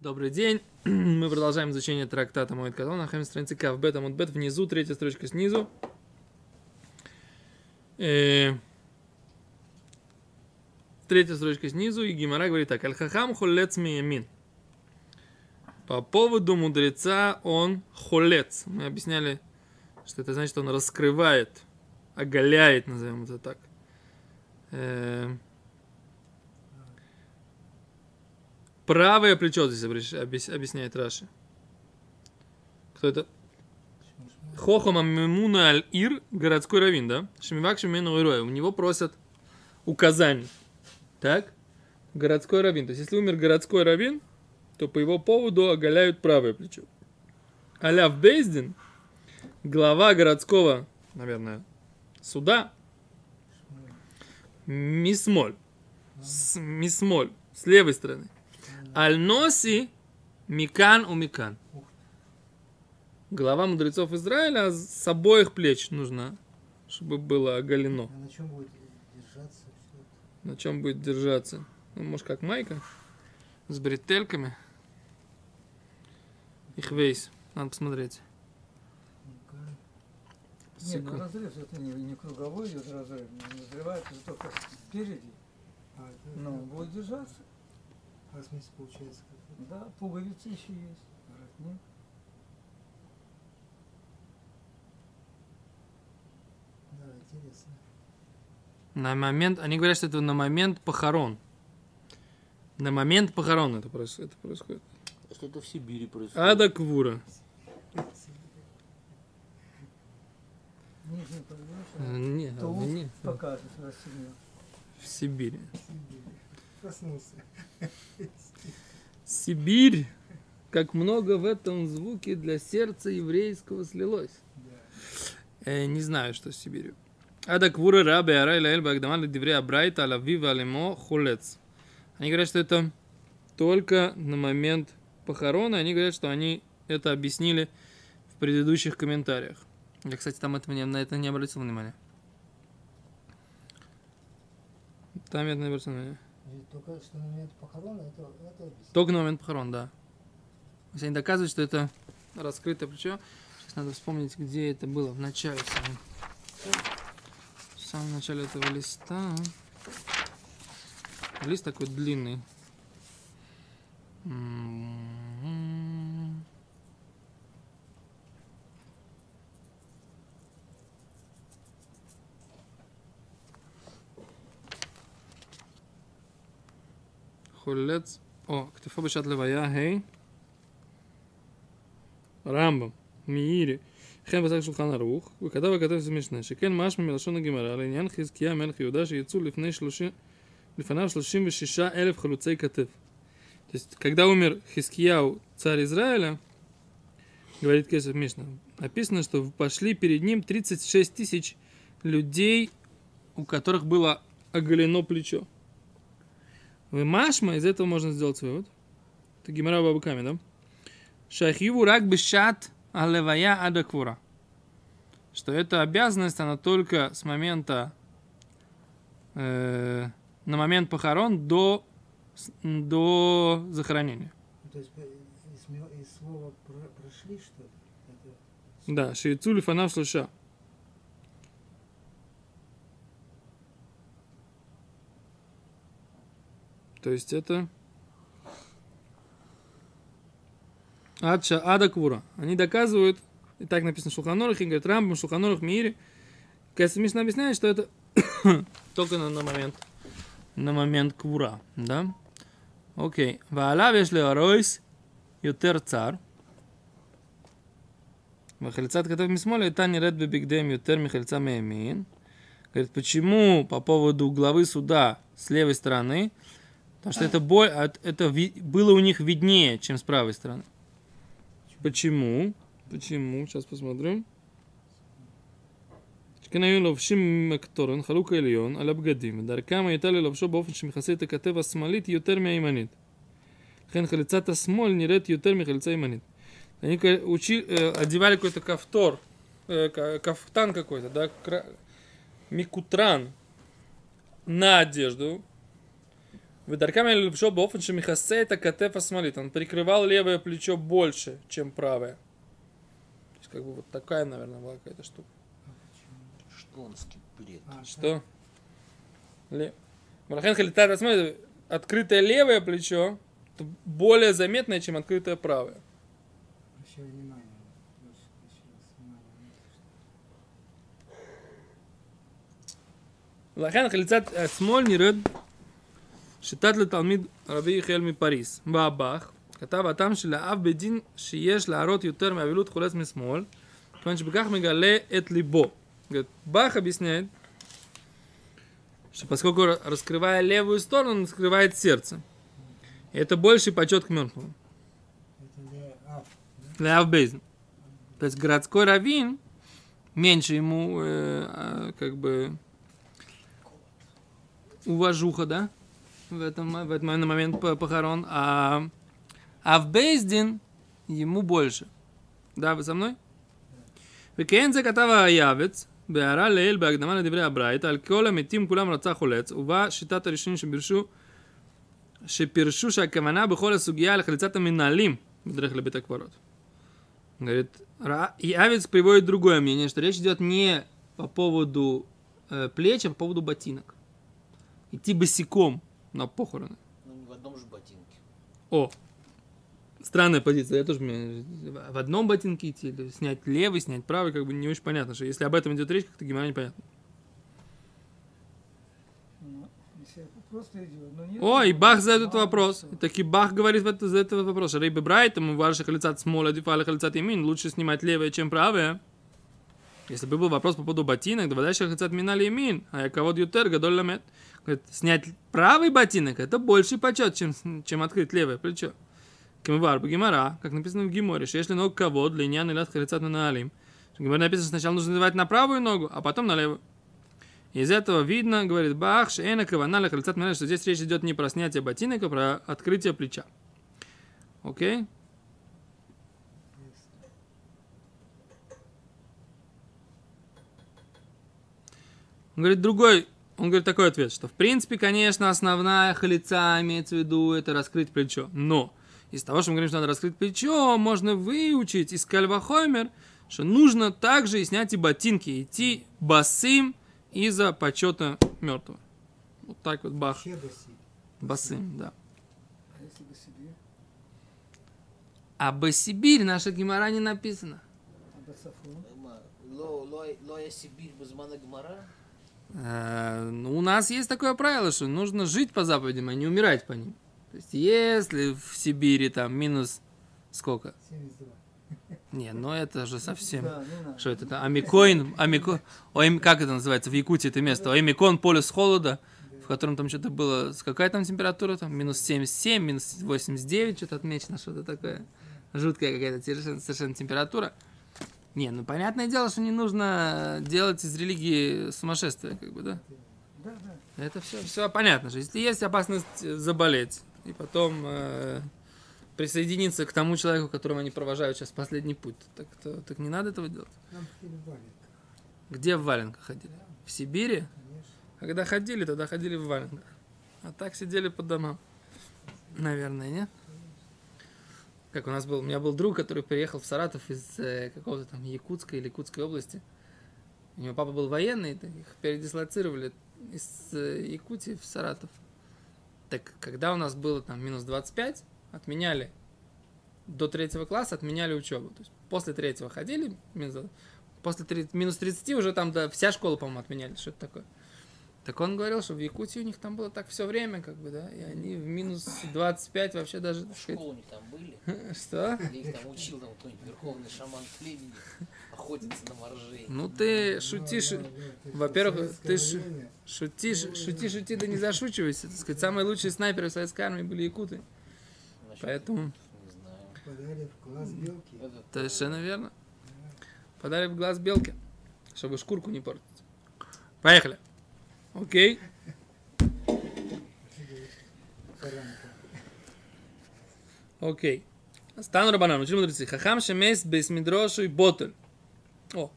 Добрый день. Мы продолжаем изучение трактата Моэд Катан. Находимся на странице КАВБЭТ-МУДБЭТ. Внизу, третья строчка снизу. Третья строчка снизу. И Гимара говорит так. Аль-хахам холец миямин. По поводу мудреца он холец. Мы объясняли, что это значит, что он раскрывает, оголяет, назовем это так. Правое плечо здесь объясняет Раши. Кто это? Хохома мемуна аль-ир, городской раввин, да? Шмивак шмимену ирой. У него просят указаний. Так? Городской раввин. То есть, если умер городской раввин, то по его поводу оголяют правое плечо. Аля в Бейздин, глава городского, наверное, суда, Мисмоль. Мисмоль. С левой стороны. Альноси микан у микан. Глава мудрецов Израиля с обоих плеч нужно, чтобы было оголено. А на чем будет держаться? На чем будет держаться? Ну, может, как майка с бретельками. Их весь. Надо посмотреть. Нет, ну разрез это не круговой идет разрыв. Не разрывается только спереди. А, ну, будет держаться. А смысл получается как-то? Да, пуговицы еще есть. Воротник. Да, интересно. На момент, они говорят, что это на момент похорон. На момент похорон это происходит. Что это в Сибири происходит? Ада Квура. Нижний подвес, то он покажет Россию. В Сибири. Проснулся. Сибирь, как много в этом звуке для сердца еврейского слилось. Да. Не знаю, что с Сибирью. Адаквура раби арайла эль багдамали диврея брайта алавива алимо хулец. Они говорят, что это только на момент похорона. Они говорят, что они это объяснили в предыдущих комментариях. Я, кстати, там на это не обратил внимания. Там я это не обратил внимания. Только что на момент похорона, это объясняет. Только на момент похорон, да. То есть они доказывают, что это раскрытое плечо. Сейчас надо вспомнить, где это было в начале. В самом начале этого листа. Лист такой длинный. Холец. О, ктефо бешат левая, хей. Рамбам. Миири. Хэм басак Шулхана Рух. Когда вы готовитесь в Мишне. Шекен машма милашона гемара. Линьян Хиския мелех Иуда шеяцу лифанав 36,000 халуцей катев. То есть, когда умер Хискияу, царь Израиля, говорит Кесов Мишна, написано, что пошли перед ним 36,000 людей, у которых было оголено плечо. Вы машма, из этого можно сделать вывод. Это гемора бабаками, да? Шахиву рак бешат алевая адаквура. Что эта обязанность, она только с момента на момент похорон до захоронения. То есть из слова прошли что-то? Это... Да, шейцу лифанав слыша. То есть это Адша Адаквура. Они доказывают, и так написано в Шулханорах, и говорят, Рамбам, Шулханорах, Мири. Кесов Мишна объясняет, что это только на момент квура, да? Окей. Ваалав еш леоройс ютер цар. Вахальцат катав мисмоль, и та не ред бебигдем ютер михальца меемин. Говорит, почему по поводу главы суда с левой стороны? Потому что это было у них виднее, чем с правой стороны. Почему? Почему? Сейчас посмотрим. Шканаю ловшим мекторен, халука ильон, алабгадим. Даркама итали ловшо бофншим хасейта катева смолит ютермия иманит. Хен халицата смоль не ред ютерми халица иманит. Они одевали какой-то кафтор, кафтан какой-то, да, микутран на одежду. Он прикрывал левое плечо больше, чем правое. То есть, как бы вот такая, наверное, была какая-то штука. Штонский бред. Что? Открытое левое плечо более заметное, чем открытое правое. Лахан халицат смоль ниред шитат ле талмид раби ихель ми Парис. Баабах, катав атам шла ав бедин шиеш лаарот ютер меавилут хулес ми смоль, киван шбеках мегале эт либо. Говорит, Бах объясняет, что поскольку раскрывая левую сторону, он раскрывает сердце. И это больший почет к мертвому. Для Авбейзин. То есть городской раввин, меньше ему как бы уважуха, да? В этот момент похорон. А Авбейздин ему больше. Да, вы со мной? Викензе катава явец. בהערה לעיל בהקדמה לדברי הברית, על כל המתים כולם רצה חולץ, ובה שיטת הראשונים שפירשו שהכוונה בכל הסוגיה לחליצת המנהלים בדרך לבית הקברות. Явец приводит другое мнение, что речь идет не по поводу плеч, а по поводу ботинок. Идти босиком на похороны. Ну, не в одном же ботинке. О, странная позиция. Я тоже в одном ботинке идти, снять левый, снять правый, как бы не очень понятно, что если об этом идет речь, как-то геморрой непонятно. О, и Бах за этот вопрос. И таки Бах говорит за этот вопрос. Рейбе Брайт, ему ваше халицат смола, дефали халицат имин, лучше снимать левое, чем правое. Если бы был вопрос по поводу ботинок, доводящий халицат минали имин, а я кого дьютер, гадоль ламет. Говорит, снять правый ботинок, это больший почет, чем открыть левое плечо. Кемвар, Гимара, как написано в Гиморе, что если ног кого для нее налят халицат на алим. Гимор написано, что сначала нужно надевать на правую ногу, а потом на левую. Из этого видно, говорит Бах, что здесь речь идет не про снятие ботинок, а про открытие плеча. Окей? Он говорит другой, он говорит такой ответ, что в принципе, конечно, основная халица имеется в виду это раскрыть плечо, но из того, что мы говорим, что надо раскрыть плечо, можно выучить из Кальвахомер, что нужно также и снять и ботинки, идти босым из-за почета мертвого. Вот так вот Бах. Босым, да. А если Басибирь? А Басибирь наша Гемара не написана. А Басафон? Лоя Сибирь, Базмана Гемара? Ну, у нас есть такое правило, что нужно жить по заповедям, а не умирать по ним. То есть, если в Сибири там минус сколько? 72. Не, ну это же совсем... Да, ну, что это? Амикоин, как это называется? В Якутии это место. Амикон, полюс холода, да. В котором там что-то было... Какая там температура? Там минус 77, минус 89, что-то отмечено, что-то такое. Жуткая какая-то совершенно температура. Не, ну понятное дело, что не нужно делать из религии сумасшествие, как бы, да? Да, да. Это все понятно же. Если есть опасность заболеть... И потом присоединиться к тому человеку, которому они провожают сейчас последний путь. Так не надо этого делать. Нам ходили в валенках. Где в валенках ходили? Да. В Сибири? Конечно. Когда ходили, тогда ходили в валенках. А так сидели по домам. Наверное, нет? Как у меня был друг, который приехал в Саратов из какого-то там Якутска или Якутской области. У него папа был военный, их передислоцировали из Якутии в Саратов. Так, когда у нас было там минус 25, отменяли до 3 класса, отменяли учебу. То есть после 3 ходили, после минус 30 уже там да, вся школа, по-моему, отменяли, что-то такое. Так он говорил, что в Якутии у них там было так все время, как бы, да, и они в минус 25 вообще даже... В школу у них там были. Что? Я их там учил, там кто-нибудь верховный шаман племени охотится на моржей. Ну ты шутишь, во-первых, ты шутишь, да не зашучивайся, так сказать, самые лучшие снайперы в советской армии были якуты, поэтому... Подали в глаз белки. Совершенно верно. Подали в глаз белки, чтобы шкурку не портить. Поехали. Окей. Окей. Стану рабанам. Учили мудрецы. Хахам шемейс бейс мидрошу и ботуль. О.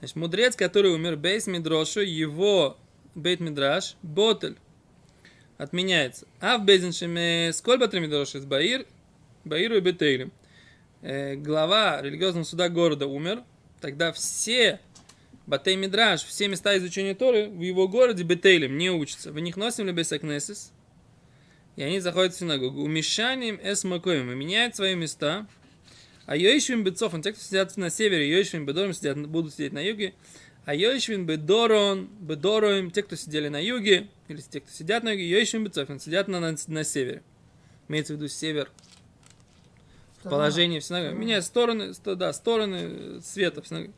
Значит, мудрец, который умер бейс мидрошу, его бейт мидраш, ботуль. отменяется. А в Бейздиншеме сколь батремидош из Баир, Баиру и Бетейлем. Глава религиозного суда города умер, тогда все Батей Медраш, все места изучения Торы в его городе Бетейлем не учатся. В них носим лебейс акнесис, и они заходят в синагогу. Умешанием эсмакоем, и меняют свои места. А Йоишвин Бецофон, те, кто сидят на севере, Йоишвин Бедорон, будут сидеть на юге. А Йоишвин Бедорон, Бедороем, те, кто сидели на юге, или те, кто сидят на юге, Йоишвин Бецофон, сидят на севере. Имеется в виду север. Положение в синагоге. Меняют стороны, да, стороны света в синагоге.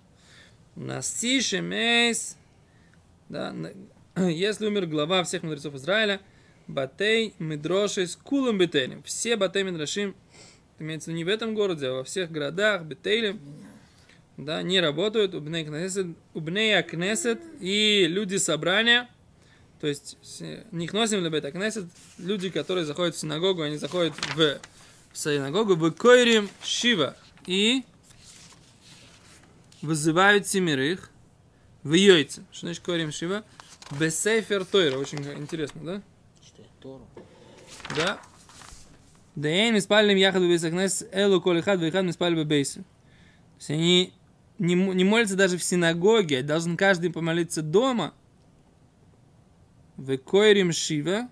Насиши мейс. Да, если умер глава всех мудрецов Израиля, Батей Медроши с Кулом Бетейлем. Все Батей Медрошим, имеется не в этом городе, а во всех городах Бетейлем, да, не работают. Убнея Кнессет и люди собрания, то есть них носим лебейт а-кнесет, люди, которые заходят в синагогу, они заходят в синагогу, в Койрем Шива, и вызывают семерых в Йойце. Что значит Койрем Шива? Бесейфер Тойра. Очень интересно, да? Читает Тору. Да. Дэйн испалим яхаду бейсакнес элу колихад вейхад испалим бейсе. То есть они не молятся даже в синагоге, а должен каждый помолиться дома. В Койрем Шива.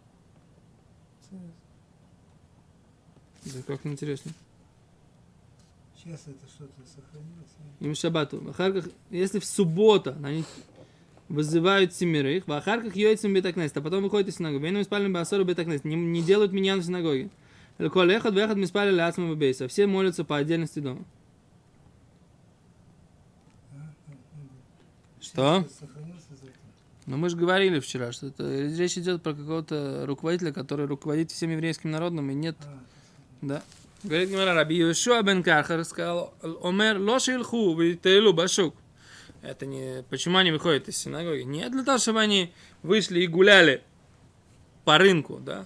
Да, как интересно. Сейчас это что-то сохранилось. Им шабату. Если в субботу они вызывают семерых, в ахарках йойцем бетакнест, а потом выходят из синагоги. Вейном испалим басору бетакнест. Не делают миньян в синагоге. Все молятся по отдельности дома. Что? Ну мы же говорили вчера, что это, речь идет про какого-то руководителя, который руководит всем еврейским народом, и нет... Да. Говорит Гемара, Раби Йошуа бен Кахар сказал, Омер лоши илху витейлу башук. Это не... Почему они выходят из синагоги? Не для того, чтобы они вышли и гуляли по рынку, да?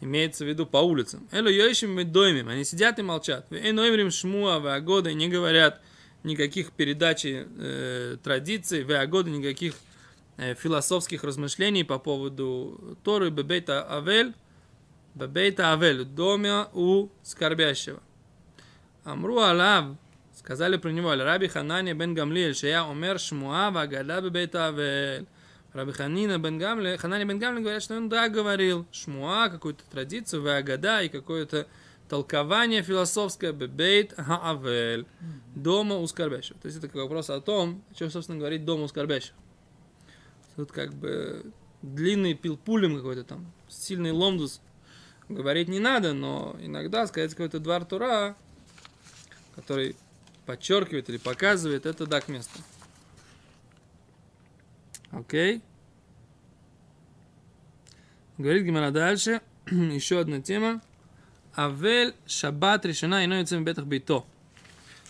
Имеется в виду по улицам. Элу йоишим ведоймим. Они сидят и молчат. Вейноиврим шмуа вагада. Не говорят никаких передач традиций, вагада, никаких философских размышлений по поводу Торы. Бабейт Аавэль. Бабейт Аавэль. Дома у скорбящего. Амру алав. Сказали про него. Раби Хананья бен Гамлиэль. Шея умер шмуа вагада бабейт Аавэль. Раби Хананья бен Гамлиэль говорят, что он да говорил шмуа, какую-то традицию, вагада и какое-то толкование философское бебейт Аавэль, дома у скорбящего. То есть это вопрос о том, о чем, собственно, говорит дома у скорбящего. Тут как бы длинный пилпулем какой-то там, сильный ломдус. Говорить не надо, но иногда сказать какой-то двор Тора, который подчеркивает или показывает, это да, к месту. Окей. Говорит Гемара дальше. Еще одна тема. Авель Шабат решена иной цем бетах бейто.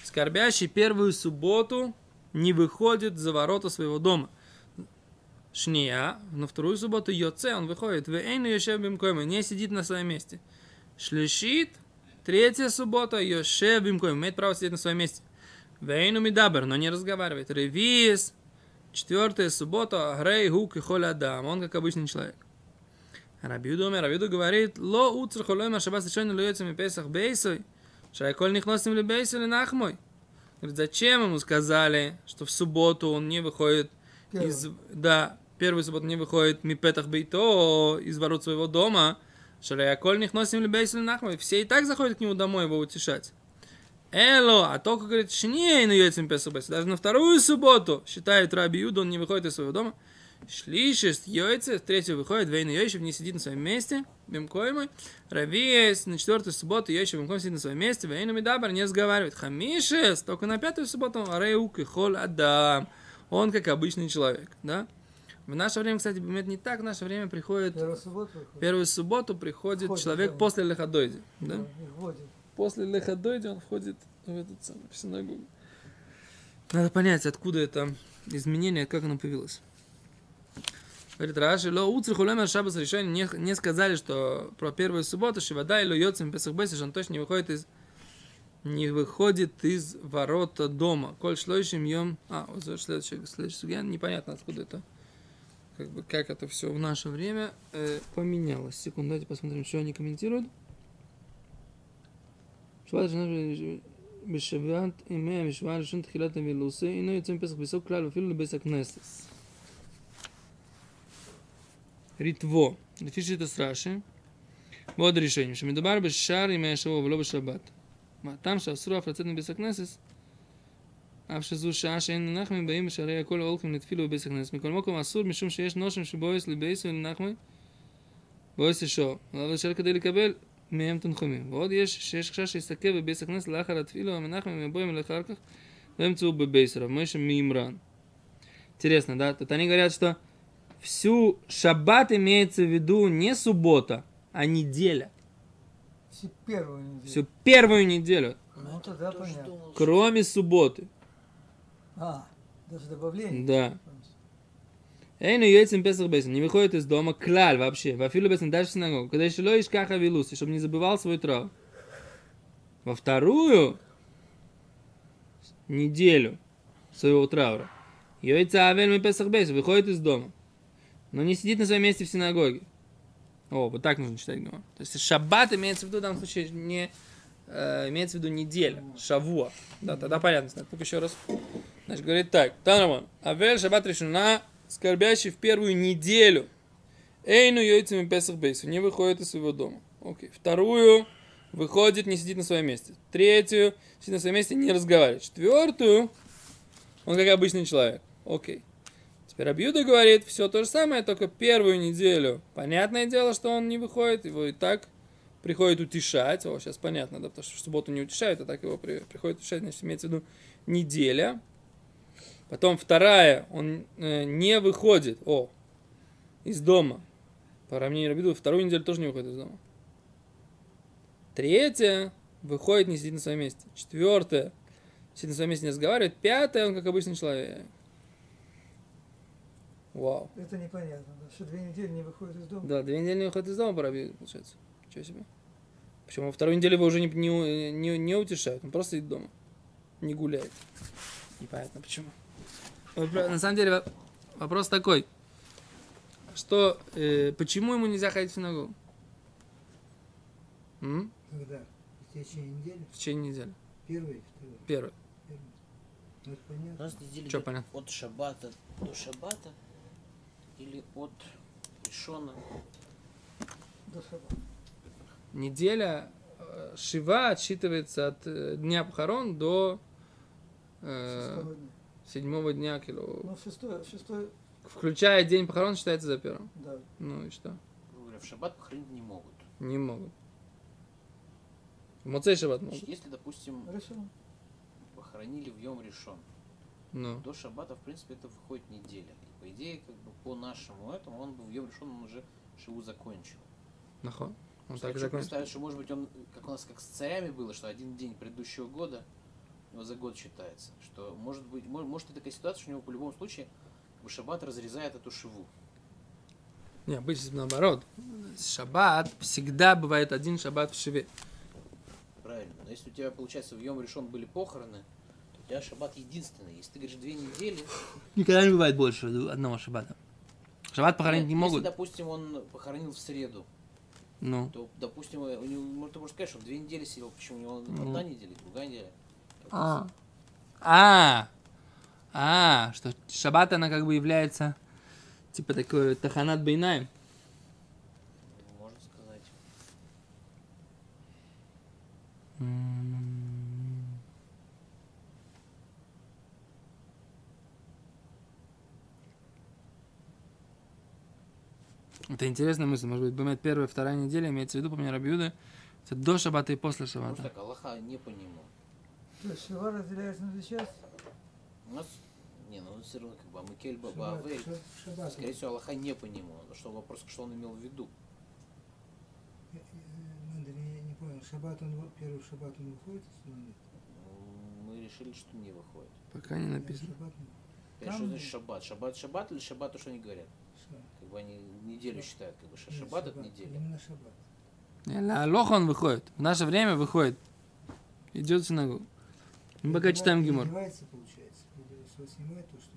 Скорбящий первую субботу не выходит за ворота своего дома. Шния, на вторую субботу йоце, он выходит. Вейну йошев бимкойма, не сидит на своем месте. Шлешит, третья суббота йошев бимкойма, имеет право сидеть на своем месте. Вейну мидабер, но не разговаривает. Ревис. Четвертая суббота, Грей Гук и Холядам. Он как обычный человек. Рабиуду говорит, Ло уцр холойма шабас решен льёцами песах бейсой, шайколь них носим ли бейсой ли нахмой. Говорит, зачем ему сказали, что в субботу он не выходит из... Да, первую субботу не выходит мипетах бейто, из ворот своего дома, шайколь них носим ли бейсой ли нахмой. Все и так заходят к нему домой его утешать. Эло, а только, говорит, шней на йоцем песах бейсой. Даже на вторую субботу, считает Раби Юда, он не выходит из своего дома. Шлишест йоцем, в третью выходит, вейна йоцем, не сидит на своем месте, бимкоймой. Равиес, на четвертую субботу йоцем, бимкойм сидит на своем месте, вейна мидабар, не разговаривает. Хамишест, только на пятую субботу, ареук и холь адам. Он как обычный человек, да? В наше время, кстати, не так, в наше время приходит... Первую субботу приходит человек там после Лехадойди, да? После Лехадойди он входит в этот самый в синагогу. Надо понять, откуда это изменение, как оно появилось. Говорит Раши, ло уцри хулемер шабас решение, не сказали, что про первую субботу, шивада и льёцем песах бейсой, он точно не выходит из ворота дома. Коль шлойшим йом... А, вот следующий суген, непонятно откуда это. как бы, как это все в наше время поменялось. Секунду, давайте посмотрим, что они комментируют. Шаббат же бешаббат имея мишва решен тхилат авилусе и но яцем песах песок клаль вафилу лебейс кнесес. Ритво. Лефиши это с Раши. Вот решение. Шамидобар бешар имея шаво вло бешаббат. Там шасру афрацет на бейс кнесес. אבשזו שעה שאין לנחמי באים בשערי הכל הולכים לתפילו בבייס הכנס. מכל מקום אסור משום שיש נושם שבועס לבייס ולנחמי בועס לשור. עליו לשאל כדי לקבל מהם תנחומים. ועוד יש שיש חשש שיסתכל בבייס הכנס לאחר התפילו המנחמי מבואים ולאחר כך לא ימצאו בבייס רב מוישה מימרן. Интересно, да? Тут они говорят, что всю шаббат имеется в виду не суббота, а неделя. Всю первую неделю. Всю первую неделю. Ну, тогда понятно. Кроме субботы. А, даже добавление. Да. Эй, ну яйцем песах бейсен, не выходит из дома клаль вообще. Вафилу бейсен даже в синагогу. Когда еще лоишь каха вилуси, чтобы не забывал свою траву. Во вторую неделю своего траура. Яйца авель мы песах бейсен, выходит из дома. Но не сидит на своем месте в синагоге. О, вот так нужно читать дома. То есть шаббат имеется в виду в данном случае не... имеется в виду неделя, шавуа. Да, тогда понятно. Значит, только еще раз. Значит, говорит так. Танрамон. Авель Шабат решена, скорбящий в первую неделю. Эйну йойцами песах бейсу. Не выходит из своего дома. Окей. Вторую. Выходит, не сидит на своем месте. Третью. Сидит на своем месте, не разговаривает. Четвертую. Он как обычный человек. Окей. Теперь Абьюда говорит, все то же самое, только первую неделю. Понятное дело, что он не выходит. Его и так... приходит утешать, о, сейчас понятно, да, потому что в субботу не утешают, а так его приходит утешать, значит, имеется в виду неделя. Потом вторая, он не выходит, из дома. По равнению Рабиду, вторую неделю тоже не выходит из дома. Третья, выходит, не сидит на своем месте. Четвертая, сидит на своем месте, не разговаривает. Пятая, он как обычный человек. Вау. Это непонятно, да, что 2 недели не выходит из дома. Да, 2 недели не выходит из дома по Рабиду, получается. Себе. Почему во вторую неделю его уже не утешают, он просто сидит дома, не гуляет. Непонятно почему. На самом деле вопрос такой, что почему ему нельзя ходить в синагогу? Когда? В течение недели? В течение недели. Первый. Ну, это понятно. У нас неделя что, понятно? От шаббата до шаббата или от решона до шаббата? Неделя Шива отсчитывается от дня похорон до 7-го дня кило. Ну, шестой... Включая день похорон, считается за первым. Да. Ну и что? В шаббат похоронить не могут. Не могут. В Моцей Шаббат могут. Если, допустим, решено. Похоронили в Йом решон, до шаббата, в принципе, это выходит неделя. И, по идее, как бы по нашему этому, он был в Йом решон, он уже Шиву закончил. Нахо? Он так хочу представить, что, может быть, он, как у нас, как с царями было, что один день предыдущего года его за год считается. Что, может быть, может и такая ситуация, что у него по любому случае шаббат разрезает эту шиву. Не, обычно наоборот. Шаббат всегда бывает один шаббат в шиве. Правильно. Но если у тебя, получается, в Йом решон были похороны, то у тебя шаббат единственный. Если ты говоришь 2 недели... Никогда не бывает больше одного шаббата. Шаббат похоронить не могут. Если, допустим, он похоронил в среду, то, допустим, у него, ты можешь сказать, что он 2 недели сидел, почему у него одна неделя, другая неделя. Что шаббат, она как бы является, типа, такой таханат бейнаем. Можно сказать. Это интересная мысль, может быть, бывает 1-я, 2-я неделя, имеется в виду, по мне, Раби Юда, это до шаббата и после шаббата. Ну так, Аллаха не понимал. То есть шива разделяется на 2 части? У нас, все равно, как бы, Амикель, Баба, Авель, скорее всего, Аллаха не понимал, что вопрос, что он имел в виду. Я не понял, шаббат, первый шаббат, он выходит? Мы решили, что не выходит. Пока не написано. Что значит шаббат? Шаббат или шаббат, то, что они говорят? Как бы они неделю считают, как бы шаббат от недели. Именно Аллоха он выходит. В наше время выходит. Идет в синагогу. Мы пока читаем гемор. Переодевается, получается. Снимает то, что...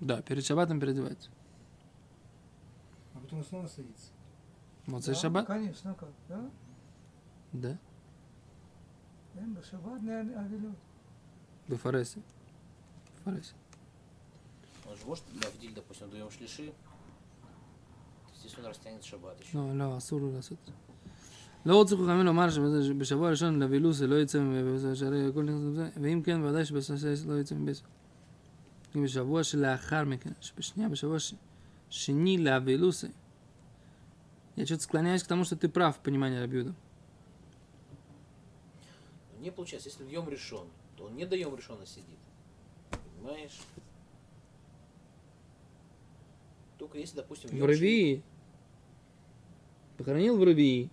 Да, перед шаббатом переодевается. потом снова садится. Моцей Шаббат? Конечно, как, да? Да. Шаббат не авелют. Бефаресе. Бефаресе. Он же может, Авдиль, допустим, даем шлиши. естественно, растянет Шаббат еще. Но, асуру расут. Я что-то склоняюсь к тому, что ты прав в понимании Раби Юда. Не получается, если Йом решон, то он не до Йом решона сидит. Понимаешь? Только если, допустим, в Рвии. Похоронил в Рвии.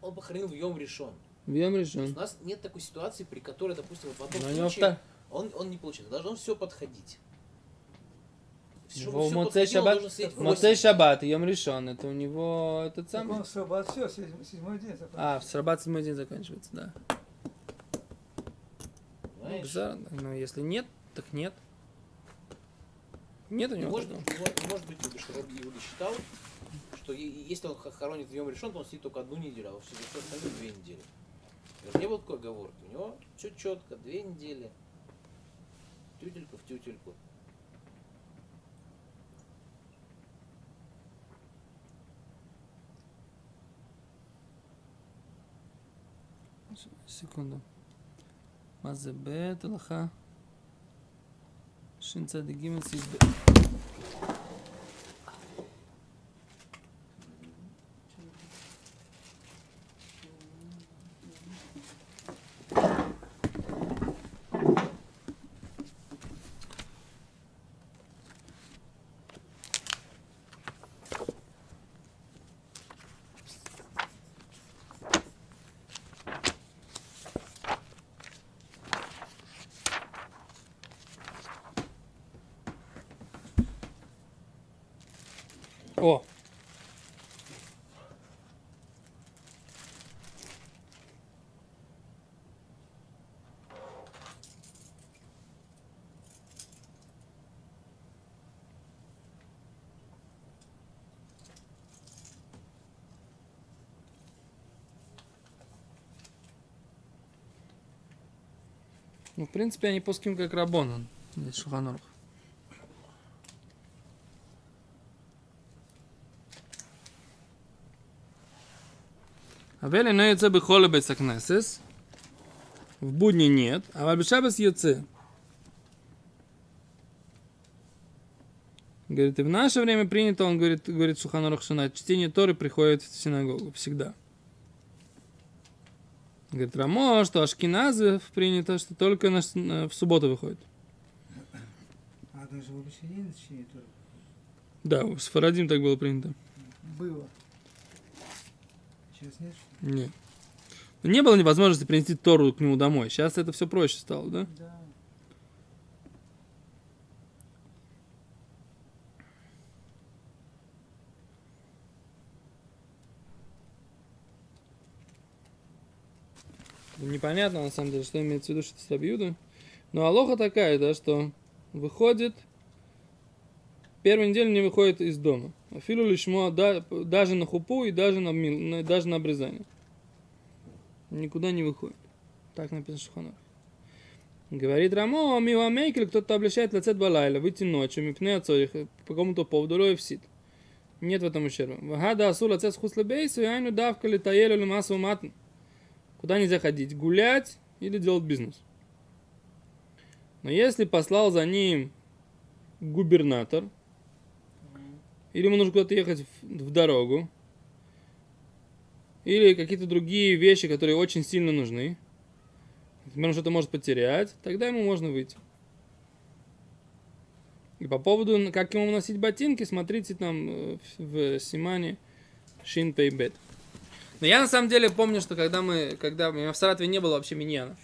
Он похоронил в Йом решон. В Йом решон. У нас нет такой ситуации, при которой, допустим, в одном случае он не получится. Должен все подходить. В Моцей Шаббат, Йом решон, это у него этот самый. В Шаббат все, седьмой день закончится. А, в Шаббат седьмой день заканчивается, да. Ну, если нет, так нет. Нет у него. Может быть, ты Раби Иуда считал, что если он хоронит в Йом решон, то он сидит только одну неделю, а он сидит только 2 недели. Не было такой оговорки. У него все четко, 2 недели. Тютельку в тютельку. Секунду. Мазебет, лоха. Шинца дегимец из б. О! Ну, в принципе, они пуским как Рабонан, здесь Шуханорах. Авель не йоце бехоль бейт-кнесес. В будни нет, а в Абишабес йоце. Говорит, и в наше время принято, он говорит Шулхана Рух, что на чтение Торы приходит в синагогу всегда. Говорит Рамо, что Ашкиназов принято, что только в субботу выходит. А даже в обычный день на чтение Торы? Да, у Сфарадим так было принято. Было. Нет. Нет. Не было невозможности принести Тору к нему домой. Сейчас это все проще стало, да? Да. Непонятно, на самом деле, что имеется в виду, что с Раби Юда. Но алоха такая, да, что выходит... Первую неделю не выходит из дома. Афилу лишмо, даже на хупу и даже на обрезание. Никуда не выходит. Так написано Шуханорах. Говорит Рамо, мива мейкель, кто-то облегчает лацет балайла, выйти ночью, мипне отцорих, по какому-то поводу, лоев сит. Нет в этом ущерба. Вагада асу лацет схуслабейсу, и айну давка литаелю лимасу матн. Куда нельзя ходить? Гулять или делать бизнес. Но если послал за ним губернатор, или ему нужно куда-то ехать в дорогу, или какие-то другие вещи, которые очень сильно нужны, например, он что-то может потерять, тогда ему можно выйти. И по поводу, как ему носить ботинки, смотрите там в Симане Шин Пей Бет. Но я на самом деле помню, что когда у меня в Саратове не было вообще миньяна,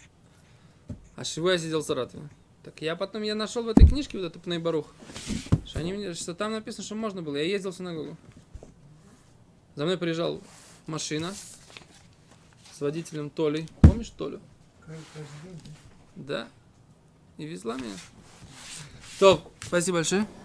а с чего я сидел в Саратове? Так я нашел в этой книжке вот этот Пней барух, что там написано, что можно было. Я ездил в синагогу. За мной приезжал машина с водителем Толей. Помнишь Толю? Да. И везла меня. Топ, спасибо большое.